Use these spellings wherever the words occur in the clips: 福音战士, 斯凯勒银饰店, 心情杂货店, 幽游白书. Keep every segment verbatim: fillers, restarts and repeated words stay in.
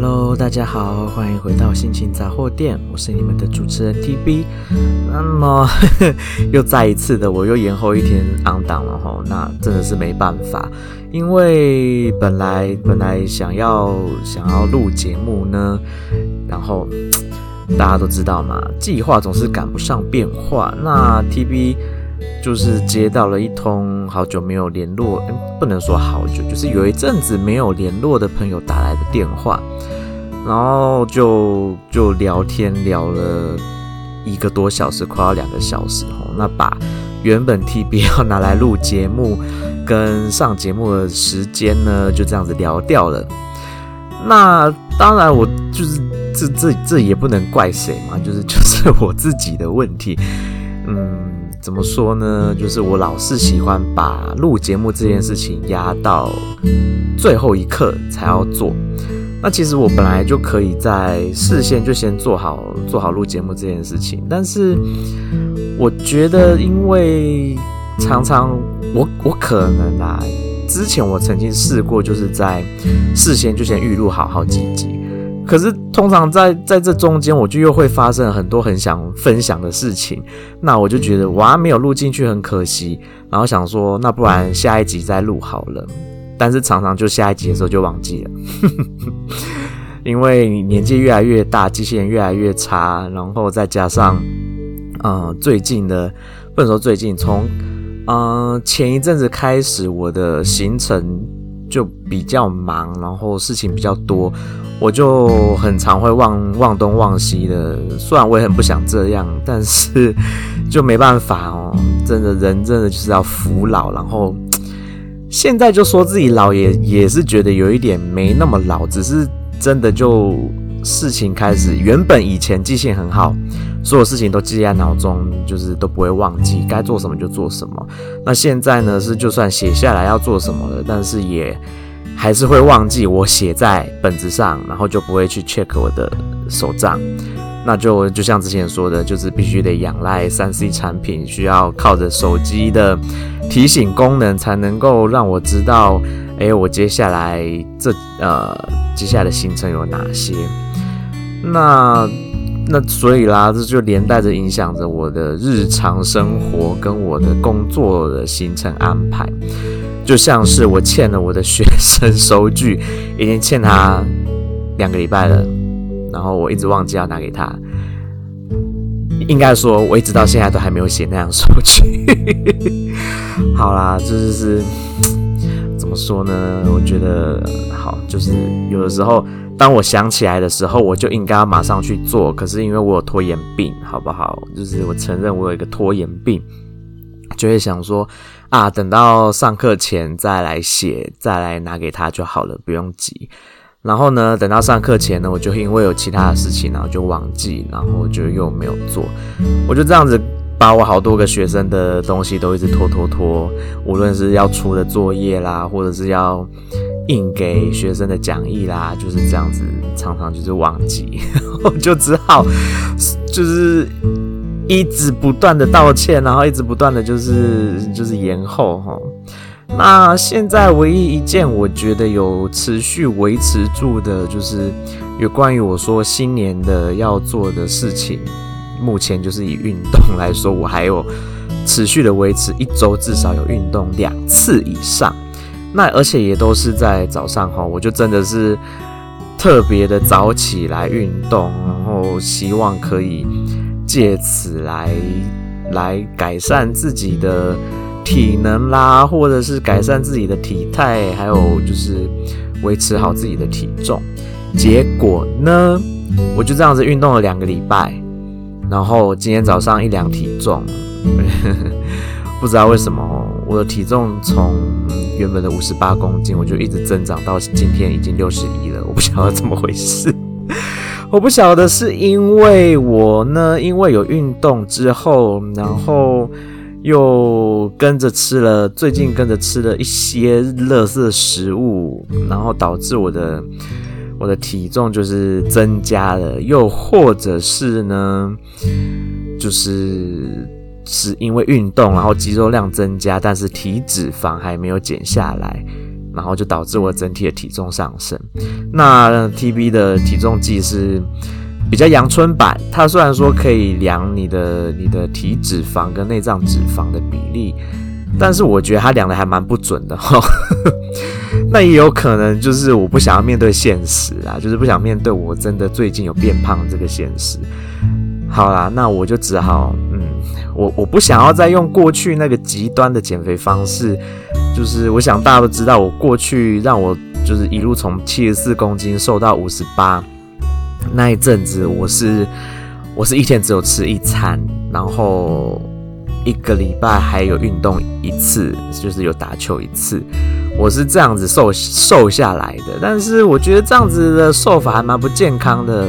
Hello， 大家好，欢迎回到心情杂货店，我是你们的主持人 T B。那么呵呵又再一次的，我又延后一天 on 档了吼，那真的是没办法，因为本来本来想要想要录节目呢，然后大家都知道嘛，计划总是赶不上变化。那 T B。就是接到了一通好久没有联络、嗯、不能说好久，就是有一阵子没有联络的朋友打来的电话，然后就就聊天聊了一个多小时，快要两个小时、哦、那把原本 T B 要拿来录节目跟上节目的时间呢就这样子聊掉了。那当然我就是这这这也不能怪谁嘛，就是就是我自己的问题。嗯，怎么说呢？就是我老是喜欢把录节目这件事情压到最后一刻才要做。那其实我本来就可以在事先就先做好做好录节目这件事情，但是我觉得，因为常常我我可能啊，之前我曾经试过，就是在事先就先预录好好几集。可是通常在在这中间，我就又会发生很多很想分享的事情，那我就觉得哇，没有录进去很可惜，然后想说那不然下一集再录好了，但是常常就下一集的时候就忘记了，因为你年纪越来越大，记性越来越差，然后再加上呃最近的，不能说最近，从呃前一阵子开始，我的行程就比较忙，然后事情比较多。我就很常会忘忘东忘西的，虽然我也很不想这样，但是就没办法哦。真的，人真的就是要服老，然后现在就说自己老也也是觉得有一点没那么老，只是真的就事情开始，原本以前记性很好，所有事情都记在脑中，就是都不会忘记，该做什么就做什么。那现在呢是就算写下来要做什么了，但是也还是会忘记，我写在本子上，然后就不会去 check 我的手账。那就就像之前说的，就是必须得仰赖 三 C 产品，需要靠着手机的提醒功能才能够让我知道，哎，我接下来这呃接下来的行程有哪些。那那所以啦，这就连带着影响着我的日常生活跟我的工作的行程安排。就像是我欠了我的学生收据，已经欠他两个礼拜了，然后我一直忘记要拿给他。应该说，我一直到现在都还没有写那样收据。好啦，这就是怎么说呢？我觉得好，就是有的时候，当我想起来的时候，我就应该要马上去做。可是因为我有拖延病，好不好？就是我承认我有一个拖延病，就会想说。啊，等到上课前再来写，再来拿给他就好了，不用急。然后呢，等到上课前呢，我就因为有其他的事情，然后就忘记，然后就又没有做。我就这样子把我好多个学生的东西都一直拖拖拖，无论是要出的作业啦，或者是要印给学生的讲义啦，就是这样子，常常就是忘记，我就只好就是。一直不断的道歉，然后一直不断的就是就是延后齁。那现在唯一一件我觉得有持续维持住的，就是有关于我说新年的要做的事情。目前就是以运动来说，我还有持续的维持一周至少有运动两次以上。那而且也都是在早上齁，我就真的是特别的早起来运动，然后希望可以借此来来改善自己的体能啦，或者是改善自己的体态，还有就是维持好自己的体重。结果呢，我就这样子运动了两个礼拜，然后今天早上一量体重，呵呵不知道为什么我的体重从原本的五十八公斤，我就一直增长到今天已经六十一了，我不晓得怎么回事。我不晓得是因为我呢，因为有运动之后，然后又跟着吃了，最近跟着吃了一些垃圾食物，然后导致我的我的体重就是增加了，又或者是呢，就是是因为运动，然后肌肉量增加，但是体脂肪还没有减下来。然后就导致我整体的体重上升。那 T B 的体重计是比较阳春版，它虽然说可以量你的你的体脂肪跟内脏脂肪的比例，但是我觉得它量的还蛮不准的哈。那也有可能就是我不想要面对现实啦，就是不想面对我真的最近有变胖这个现实。好啦，那我就只好嗯，我我不想要再用过去那个极端的减肥方式，就是我想大家都知道，我过去让我就是一路从七十四公斤瘦到五十八那一阵子，我是我是一天只有吃一餐，然后一个礼拜还有运动一次，就是有打球一次，我是这样子瘦瘦下来的。但是我觉得这样子的瘦法还蛮不健康的。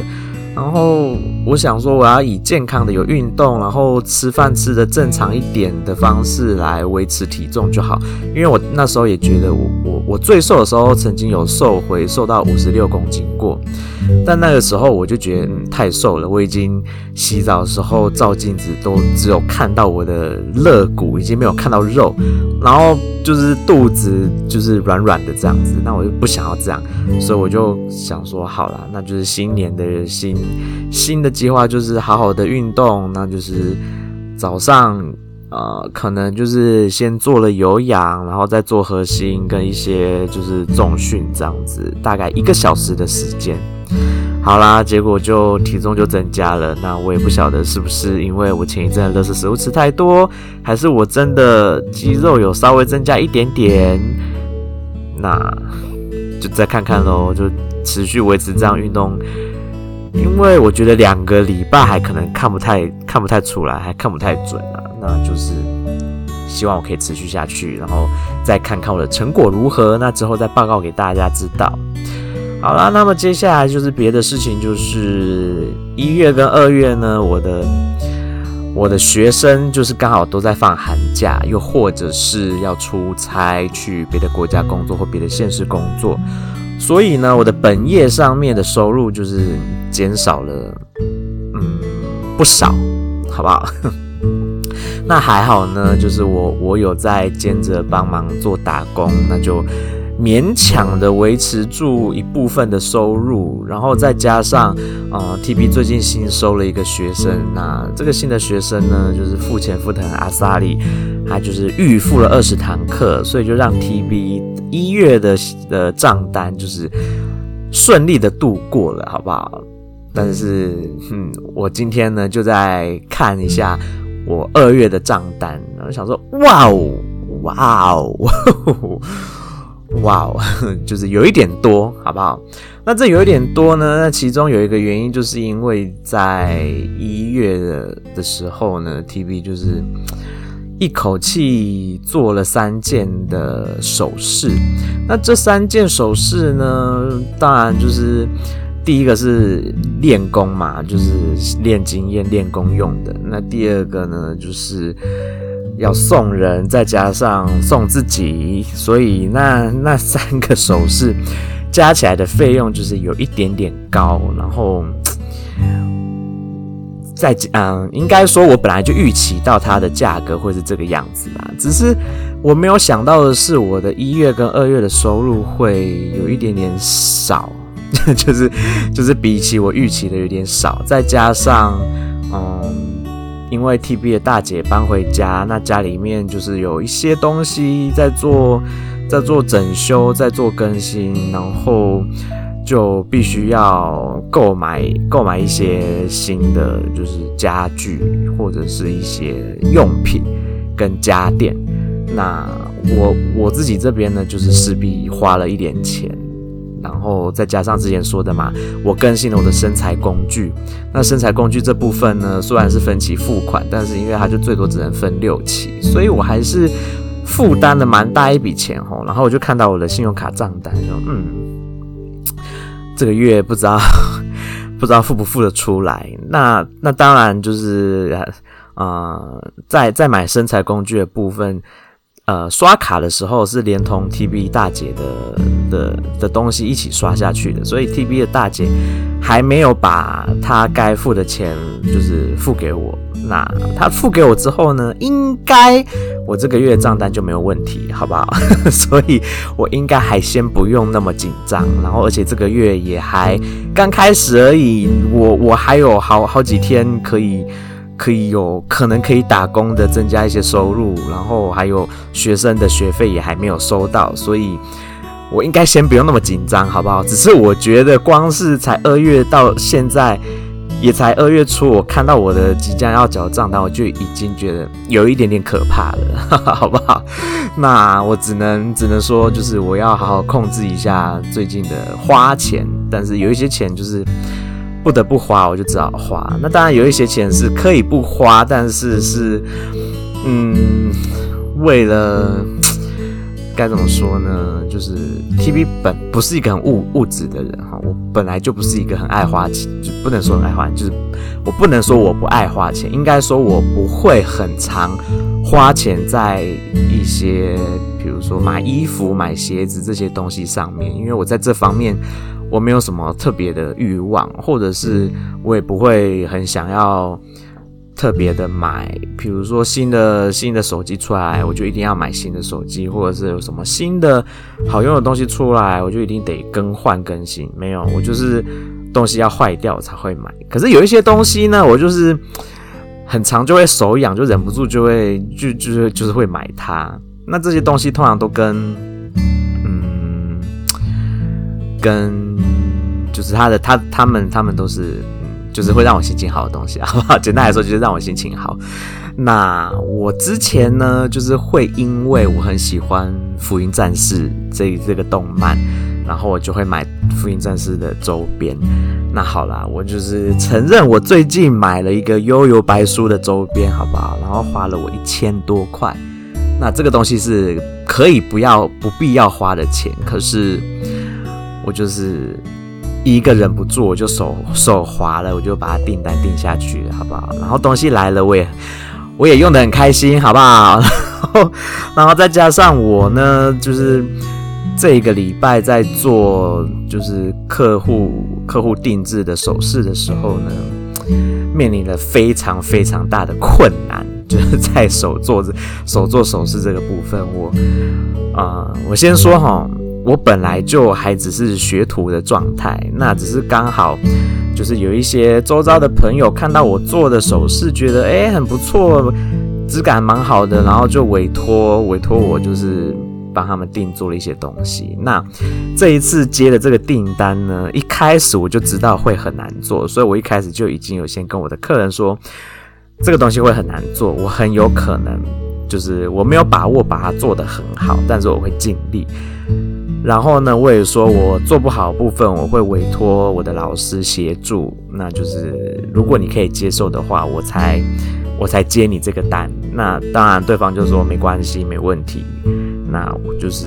然后我想说，我要以健康的、有运动，然后吃饭吃的正常一点的方式来维持体重就好。因为我那时候也觉得我，我我我最瘦的时候曾经有瘦回瘦到五十六公斤过，但那个时候我就觉得嗯太瘦了，我已经洗澡的时候照镜子都只有看到我的肋骨，已经没有看到肉，然后就是肚子就是软软的这样子，那我就不想要这样，所以我就想说好啦，那就是新年的新新的计划就是好好的运动，那就是早上呃可能就是先做了有氧，然后再做核心跟一些就是重训这样子，大概一个小时的时间。好啦，结果就体重就增加了。那我也不晓得是不是因为我前一阵的热食食物吃太多，还是我真的肌肉有稍微增加一点点。那就再看看咯，就持续维持这样运动，因为我觉得两个礼拜还可能看不太看不太出来，还看不太准啊。那就是希望我可以持续下去，然后再看看我的成果如何。那之后再报告给大家知道。好啦，那么接下来就是别的事情，就是一月跟二月呢，我的我的学生就是刚好都在放寒假，又或者是要出差去别的国家工作或别的县市工作，所以呢，我的本业上面的收入就是减少了，嗯，不少，好不好？那还好呢，就是我我有在兼着帮忙做打工，那就勉强的维持住一部分的收入，然后再加上，呃 ，T B 最近新收了一个学生，那这个新的学生呢，就是付钱付得很阿萨里，他就是预付了二十堂课，所以就让 T B 一月的的账单就是顺利的度过了，好不好？但是，嗯，我今天呢就在看一下我二月的账单，然后想说，哇哦，哇哦。呵呵哇、wow, 就是有一点多，好不好？那这有一点多呢，那其中有一个原因就是因为在一月 的, 的时候呢 T B 就是一口气做了三件的手饰。那这三件手饰呢，当然就是第一个是练功嘛，就是练经验练功用的。那第二个呢，就是要送人，再加上送自己，所以那那三个首饰加起来的费用就是有一点点高，然后再嗯，应该说我本来就预期到它的价格会是这个样子啦，只是我没有想到的是，我的一月跟二月的收入会有一点点少，就是就是比起我预期的有点少，再加上嗯。因为 T B 的大姐搬回家，那家里面就是有一些东西在做，在做整修，在做更新，然后就必须要购买购买一些新的，就是家具或者是一些用品跟家电。那我我自己这边呢，就是势必花了一点钱。然后再加上之前说的嘛，我更新了我的身材工具。那身材工具这部分呢，虽然是分期付款，但是因为它就最多只能分六期，所以我还是负担了蛮大一笔钱吼。然后我就看到我的信用卡账单，说嗯，这个月不知道不知道付不付得出来。那那当然就是呃，在在买身材工具的部分。呃，刷卡的时候是连同 T B 大姐的的的东西一起刷下去的，所以 T B 的大姐还没有把她该付的钱就是付给我，那他付给我之后呢，应该我这个月账单就没有问题，好不好？所以我应该还先不用那么紧张，然后而且这个月也还刚开始而已，我我还有好好几天可以可以有可能可以打工的增加一些收入，然后还有学生的学费也还没有收到，所以我应该先不用那么紧张，好不好？只是我觉得光是才二月到现在。也才二月初，我看到我的即将要缴账单，我就已经觉得有一点点可怕了，好不好？那我只能只能说，就是我要好好控制一下最近的花钱，但是有一些钱就是不得不花，我就只好花。那当然有一些钱是可以不花，但是是嗯，为了该怎么说呢？就是 T B 本不是一个很物物质的人哈，我本来就不是一个很爱花钱，就不能说很爱花钱，就是我不能说我不爱花钱，应该说我不会很常花钱在一些，比如说买衣服、买鞋子这些东西上面，因为我在这方面我没有什么特别的欲望，或者是我也不会很想要。特别的买，比如说新的新的手机出来，我就一定要买新的手机，或者是有什么新的好用的东西出来，我就一定得更换更新。没有，我就是东西要坏掉我才会买。可是有一些东西呢，我就是很常就会手痒，就忍不住就会就就是就是会买它。那这些东西通常都跟嗯跟就是它的它它们它们都是。就是会让我心情好的东西，好不好？简单来说，就是让我心情好。那我之前呢，就是会因为我很喜欢《福音战士》这这个动漫，然后我就会买《福音战士》的周边。那好啦，我就是承认我最近买了一个《幽游白书》的周边，好不好？然后花了我一千多块。那这个东西是可以不要不必要花的钱，可是我就是。一个忍不住，我就手手滑了，我就把它订单订下去了，好不好？然后东西来了，我也我也用得很开心，好不好？然后，然后再加上我呢，就是这一个礼拜在做就是客户客户定制的首饰的时候呢，面临了非常非常大的困难，就是在手做手做首饰这个部分，我啊、呃，我先说哈。我本来就还只是学徒的状态，那只是刚好就是有一些周遭的朋友看到我做的首饰，觉得哎、欸、很不错，质感蛮好的，然后就委托委托我，就是帮他们订做了一些东西。那这一次接的这个订单呢，一开始我就知道会很难做，所以我一开始就已经有先跟我的客人说，这个东西会很难做，我很有可能就是我没有把握把它做得很好，但是我会尽力。然后呢，我也说我做不好的部分，我会委托我的老师协助。那就是如果你可以接受的话，我才我才接你这个单。那当然，对方就说没关系，没问题。那我就是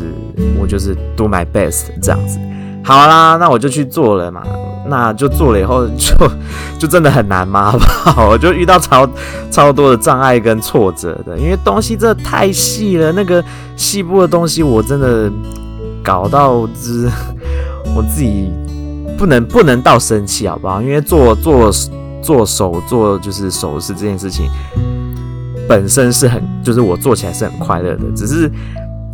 我就是 do my best 这样子。好啦，那我就去做了嘛。那就做了以后就，就就真的很难嘛，好不好？我就遇到超超多的障碍跟挫折的，因为东西真的太细了，那个细部的东西我真的。搞到之，我自己不能不能到生气，好不好？因为做做做手做就是首饰这件事情本身是很，就是我做起来是很快乐的，只是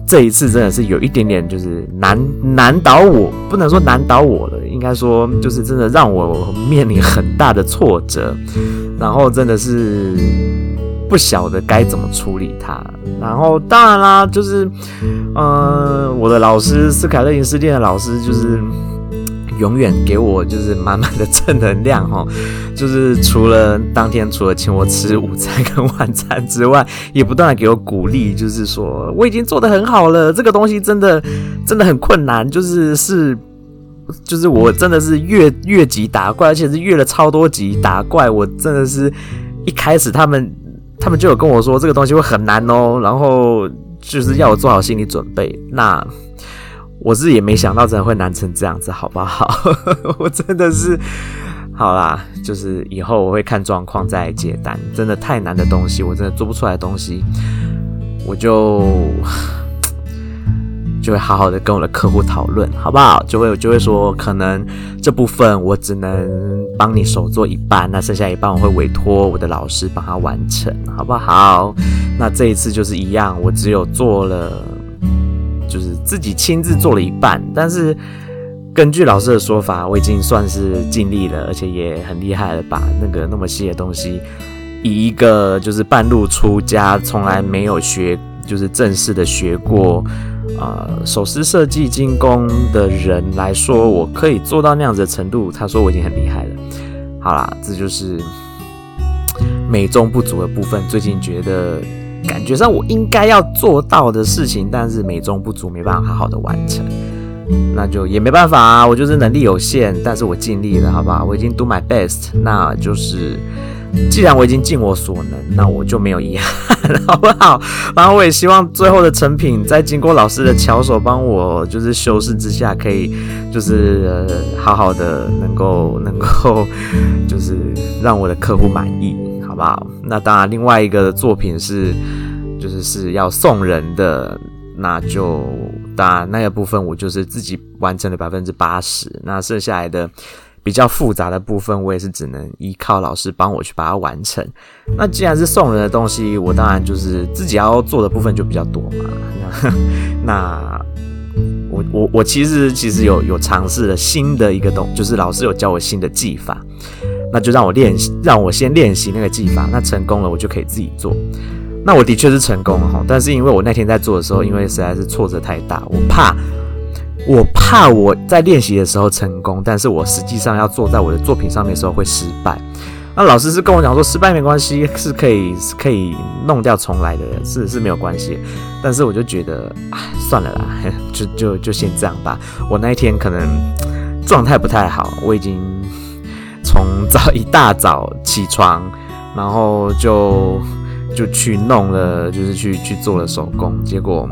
这一次真的是有一点点就是难难倒我，不能说难倒我了，应该说就是真的让我面临很大的挫折，然后真的是不晓得该怎么处理它。然后当然啦，就是，呃，我的老师斯凯勒银饰店的老师，就是永远给我就是满满的正能量哈。就是除了当天除了请我吃午餐跟晚餐之外，也不断的给我鼓励，就是说我已经做得很好了，这个东西真的真的很困难，就是是。就是我真的是越越级打怪，而且是越了超多级打怪，我真的是一开始他们。他们就有跟我说这个东西会很难哦，然后就是要我做好心理准备。那我自己也没想到真的会难成这样子，好不好？我真的是好啦，就是以后我会看状况再接单。真的太难的东西，我真的做不出来的东西，我就就会好好的跟我的客户讨论，好不好？就会我就会说，可能这部分我只能帮你手做一半，那剩下一半我会委托我的老师帮他完成，好不好？那这一次就是一样，我只有做了，就是自己亲自做了一半，但是根据老师的说法，我已经算是尽力了，而且也很厉害了吧？那个那么细的东西，以一个就是半路出家，从来没有学，就是正式的学过。呃，首饰设计精工的人来说，我可以做到那样子的程度，他说我已经很厉害了。好啦，这就是美中不足的部分。最近觉得感觉上我应该要做到的事情，但是美中不足，没办法好好的完成。那就也没办法啊，我就是能力有限，但是我尽力了，好不好？我已经 do my best， 那就是。既然我已经尽我所能，那我就没有遗憾，好不好？然后我也希望最后的成品，在经过老师的巧手帮我就是修饰之下，可以就是、呃、好好的能够能够就是让我的客户满意，好不好？那当然，另外一个作品是就是是要送人的，那就当然那个部分我就是自己完成了 百分之八十， 那剩下来的比较复杂的部分，我也是只能依靠老师帮我去把它完成。那既然是送人的东西，我当然就是自己要做的部分就比较多嘛。那, 那我我我其实其实有有尝试了新的一个东，就是老师有教我新的技法，那就让我练习，让我先练习那个技法。那成功了，我就可以自己做。那我的确是成功了哈，但是因为我那天在做的时候，因为实在是挫折太大，我怕。我怕我在练习的时候成功，但是我实际上要做在我的作品上面的时候会失败。那老师是跟我讲说，失败没关系，是可以是可以弄掉重来的，是是没有关系。但是我就觉得，哎，算了啦，就就就先这样吧。我那一天可能状态不太好，我已经从早一大早起床，然后就就去弄了，就是去去做了手工，结果。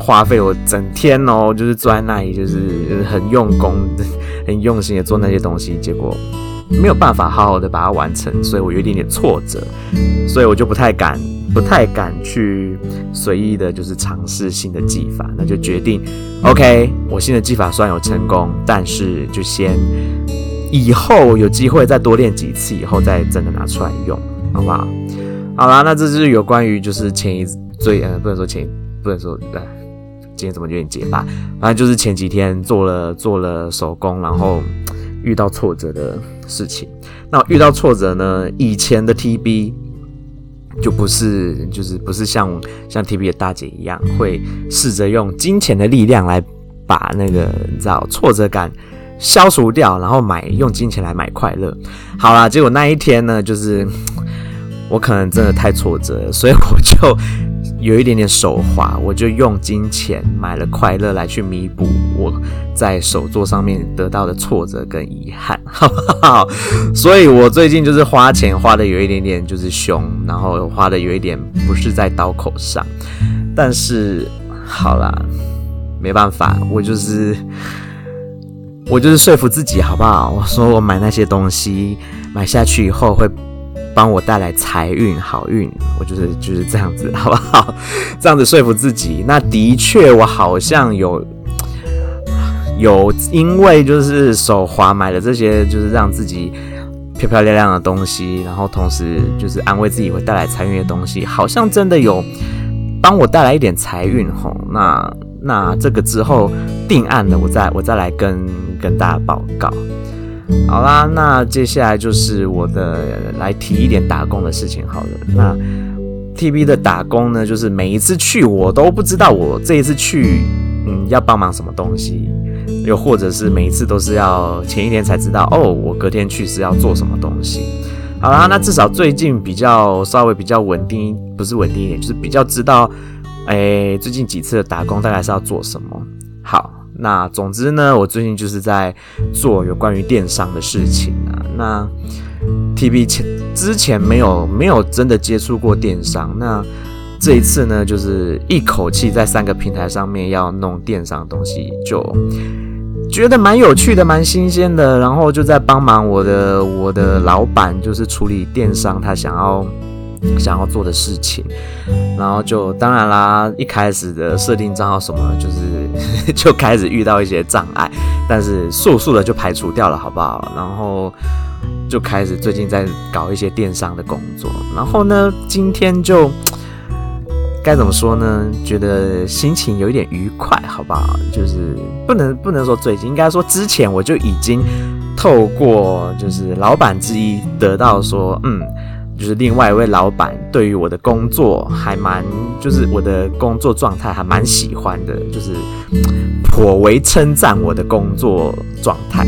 花费我整天哦，就是坐在那里，就是很用功、很用心的做那些东西，结果没有办法好好的把它完成，所以我有一点点挫折，所以我就不太敢、不太敢去随意的，就是尝试新的技法。那就决定 ，OK， 我新的技法虽然有成功，但是就先以后有机会再多练几次，以后再真的拿出来用，好不好？好啦，那这就是有关于就是前一最呃不能说前不能说对。呃今天怎么有点结巴？反正就是前几天做了做了手工，然后遇到挫折的事情。那遇到挫折呢？以前的 T B 就不是就是不是像像 T B 的大姐一样，会试着用金钱的力量来把那个你知道挫折感消除掉，然后买用金钱来买快乐。好啦，结果那一天呢，就是我可能真的太挫折了，所以我就。有一点点手滑，我就用金钱买了快乐来去弥补我在手作上面得到的挫折跟遗憾，好不好？所以我最近就是花钱花的有一点点就是凶，然后花的有一点不是在刀口上，但是好啦，没办法，我就是我就是说服自己，好不好？我说我买那些东西买下去以后会。帮我带来财运、好运，我就是就是这样子，好不好？这样子说服自己。那的确，我好像有有因为就是手滑买了这些，就是让自己漂漂亮亮的东西，然后同时就是安慰自己会带来财运的东西，好像真的有帮我带来一点财运吼。那那这个之后定案了，我再我再来跟跟大家报告。好啦，那接下来就是我的来提一点打工的事情好了。那 T B 的打工呢，就是每一次去我都不知道我这一次去嗯要帮忙什么东西，又或者是每一次都是要前一天才知道哦，我隔天去是要做什么东西。好啦，那至少最近比较稍微比较稳定，不是稳定一点，就是比较知道哎最近几次的打工大概是要做什么。好。那总之呢，我最近就是在做有关于电商的事情啊。那 T B 前之前没有没有真的接触过电商，那这一次呢，就是一口气在三个平台上面要弄电商的东西，就觉得蛮有趣的，蛮新鲜的。然后就在帮忙我的我的老板，就是处理电商他想要。想要做的事情，然后就当然啦，一开始的设定账号什么，就是就开始遇到一些障碍，但是速速的就排除掉了，好不好？然后就开始最近在搞一些电商的工作，然后呢，今天就该怎么说呢？觉得心情有一点愉快，好不好？就是不能不能说最近，应该说之前我就已经透过就是老板之一得到说，嗯。就是另外一位老板对于我的工作还蛮，就是我的工作状态还蛮喜欢的，就是颇为称赞我的工作状态。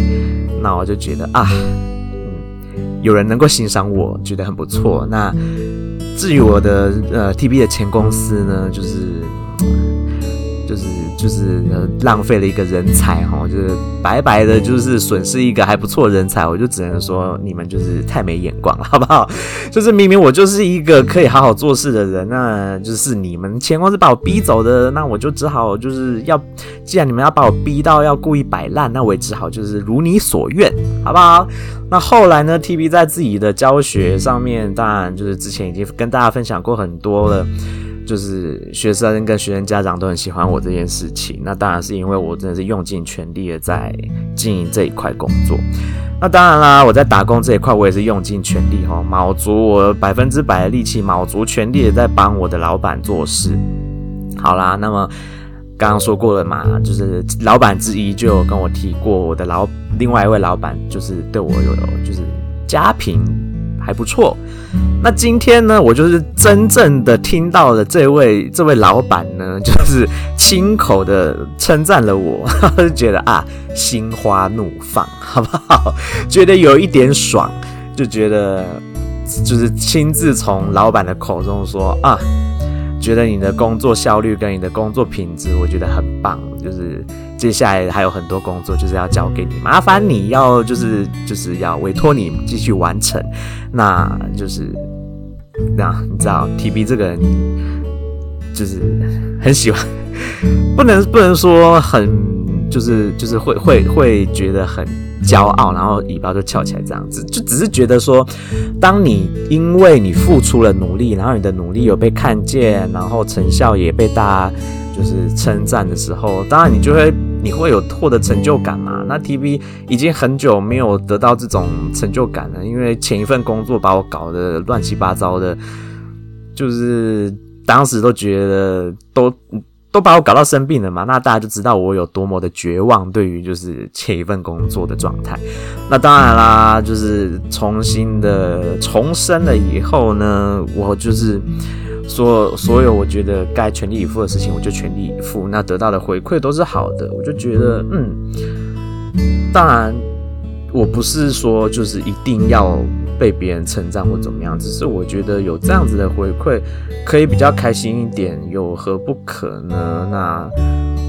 那我就觉得啊，嗯，有人能够欣赏我，觉得很不错。那至于我的呃 T B 的前公司呢，就是就是就是、呃、浪费了一个人才哈，就是白白的，就是损失一个还不错的人才，我就只能说你们就是太没眼光了，好不好？就是明明我就是一个可以好好做事的人，那就是你们前公司把我逼走的，那我就只好就是要，既然你们要把我逼到要故意摆烂，那我也只好就是如你所愿，好不好？那后来呢 ，T B 在自己的教学上面，当然就是之前已经跟大家分享过很多了。就是学生跟学生家长都很喜欢我这件事情，那当然是因为我真的是用尽全力的在经营这一块工作。那当然啦，我在打工这一块我也是用尽全力哈，卯足我百分之百的力气，卯足全力的在帮我的老板做事。好啦，那么刚刚说过了嘛，就是老板之一就有跟我提过，我的老另外一位老板就是对我有就是加评。还不错。那今天呢，我就是真正的听到了这位这位老板呢，就是亲口的称赞了我，就觉得啊，心花怒放，好不好？觉得有一点爽，就觉得就是亲自从老板的口中说啊，觉得你的工作效率跟你的工作品质，我觉得很棒，就是。接下来还有很多工作就是要交给你，麻烦你要就是就是要委托你继续完成。那就是那你知道 T B 这个人就是很喜欢，不能不能说很就是就是会会会觉得很骄傲，然后尾巴就翘起来这样子，就只是觉得说，当你因为你付出了努力，然后你的努力有被看见，然后成效也被大家就是称赞的时候，当然你就会。你会有获得成就感嘛？那 T B 已经很久没有得到这种成就感了，因为前一份工作把我搞得乱七八糟的，就是当时都觉得都都把我搞到生病了嘛，那大家就知道我有多么的绝望，对于就是前一份工作的状态。那当然啦，就是重新的重生了以后呢，我就是。所所有我觉得该全力以赴的事情，我就全力以赴。那得到的回馈都是好的，我就觉得，嗯，当然，我不是说就是一定要被别人称赞或怎么样，只是我觉得有这样子的回馈，可以比较开心一点，有何不可呢？那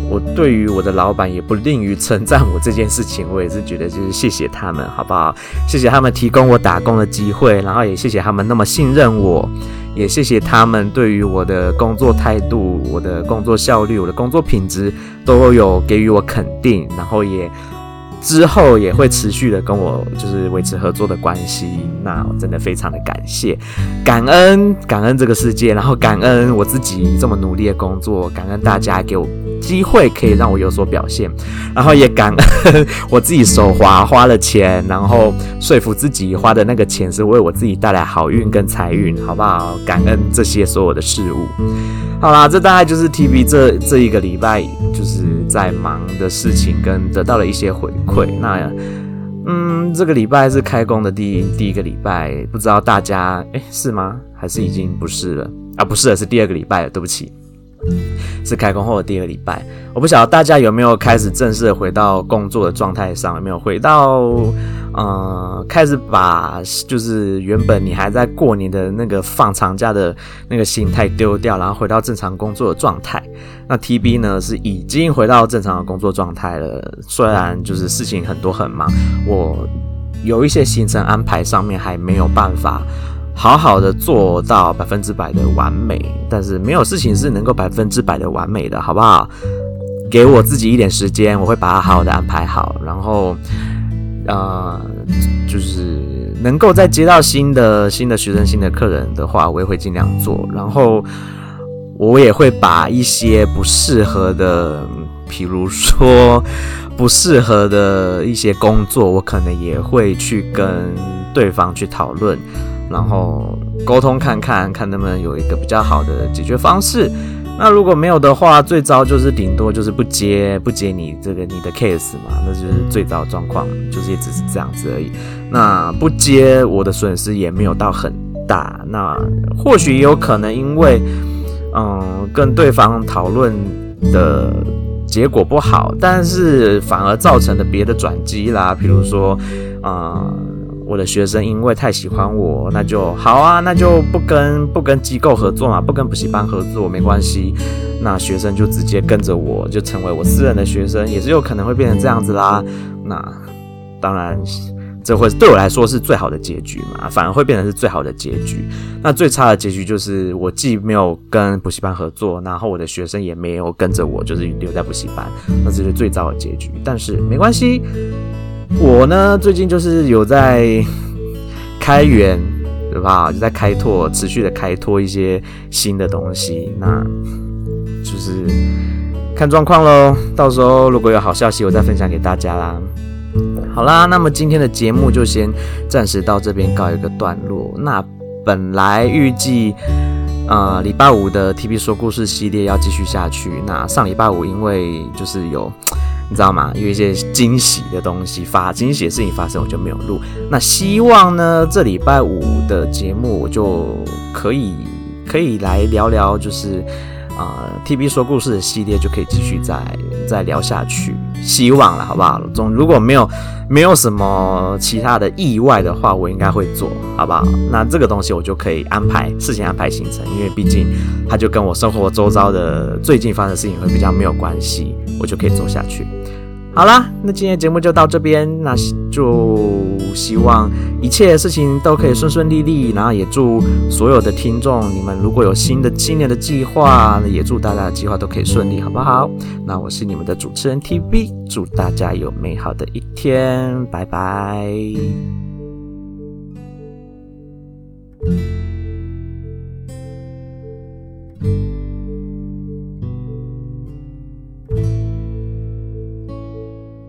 我对于我的老板也不吝于称赞我这件事情，我也是觉得就是谢谢他们，好不好？谢谢他们提供我打工的机会，然后也谢谢他们那么信任我。也谢谢他们对于我的工作态度、我的工作效率、我的工作品质都有给予我肯定，然后也之后也会持续的跟我就是维持合作的关系。那我真的非常的感谢、感恩、感恩这个世界，然后感恩我自己这么努力的工作，感恩大家给我机会可以让我有所表现，然后也感恩我自己手滑花了钱，然后说服自己花的那个钱是为我自己带来好运跟财运，好不好？感恩这些所有的事物。好啦，这大概就是 T V 这这一个礼拜就是在忙的事情跟得到了一些回馈。那嗯，这个礼拜是开工的第一第一个礼拜，不知道大家哎是吗？还是已经不是了啊？不是了，是第二个礼拜了，对不起。是开工后的第二个礼拜，我不晓得大家有没有开始正式的回到工作的状态上，有没有回到呃开始把就是原本你还在过年的那个放长假的那个心态丢掉，然后回到正常工作的状态。那 T B 呢是已经回到正常的工作状态了，虽然就是事情很多很忙，我有一些行程安排上面还没有办法。好好的做到百分之百的完美，但是没有事情是能够百分之百的完美的，好不好？给我自己一点时间，我会把它好好的安排好，然后，呃，就是能够再接到新的新的学生、新的客人的话，我也会尽量做，然后我也会把一些不适合的比如说不适合的一些工作，我可能也会去跟对方去讨论，然后沟通看看，看能不能有一个比较好的解决方式。那如果没有的话，最糟就是顶多就是不接不接你这个你的 case 嘛，那就是最糟的状况，就是也只是这样子而已。那不接我的损失也没有到很大，那或许也有可能因为嗯跟对方讨论的结果不好，但是反而造成了别的转机啦，比如说嗯。我的学生因为太喜欢我，那就好啊，那就不跟不跟机构合作嘛，不跟补习班合作没关系。那学生就直接跟着我，就成为我私人的学生，也是有可能会变成这样子啦。那当然，这会对我来说是最好的结局嘛，反而会变成是最好的结局。那最差的结局就是我既没有跟补习班合作，然后我的学生也没有跟着我，就是留在补习班，那这是最糟的结局。但是没关系。我呢，最近就是有在开源，对吧？就在开拓，持续的开拓一些新的东西。那就是看状况咯，到时候如果有好消息，我再分享给大家啦。好啦，那么今天的节目就先暂时到这边告一个段落。那本来预计呃礼拜五的 T B 说故事系列要继续下去。那上礼拜五因为就是有。你知道吗？有一些惊喜的东西发惊喜的事情发生，我就没有录。那希望呢，这礼拜五的节目我就可以可以来聊聊，就是啊、呃、，T B 说故事的系列就可以继续再再聊下去，希望啦，好不好？总如果没有没有什么其他的意外的话，我应该会做，好不好？那这个东西我就可以安排事情安排行程，因为毕竟它就跟我生活周遭的最近发生的事情会比较没有关系，我就可以做下去。好啦，那今天节目就到这边，那就希望一切事情都可以顺顺利利，然后也祝所有的听众，你们如果有新的新年的计划，也祝大家的计划都可以顺利，好不好？那我是你们的主持人 T B， 祝大家有美好的一天，拜拜。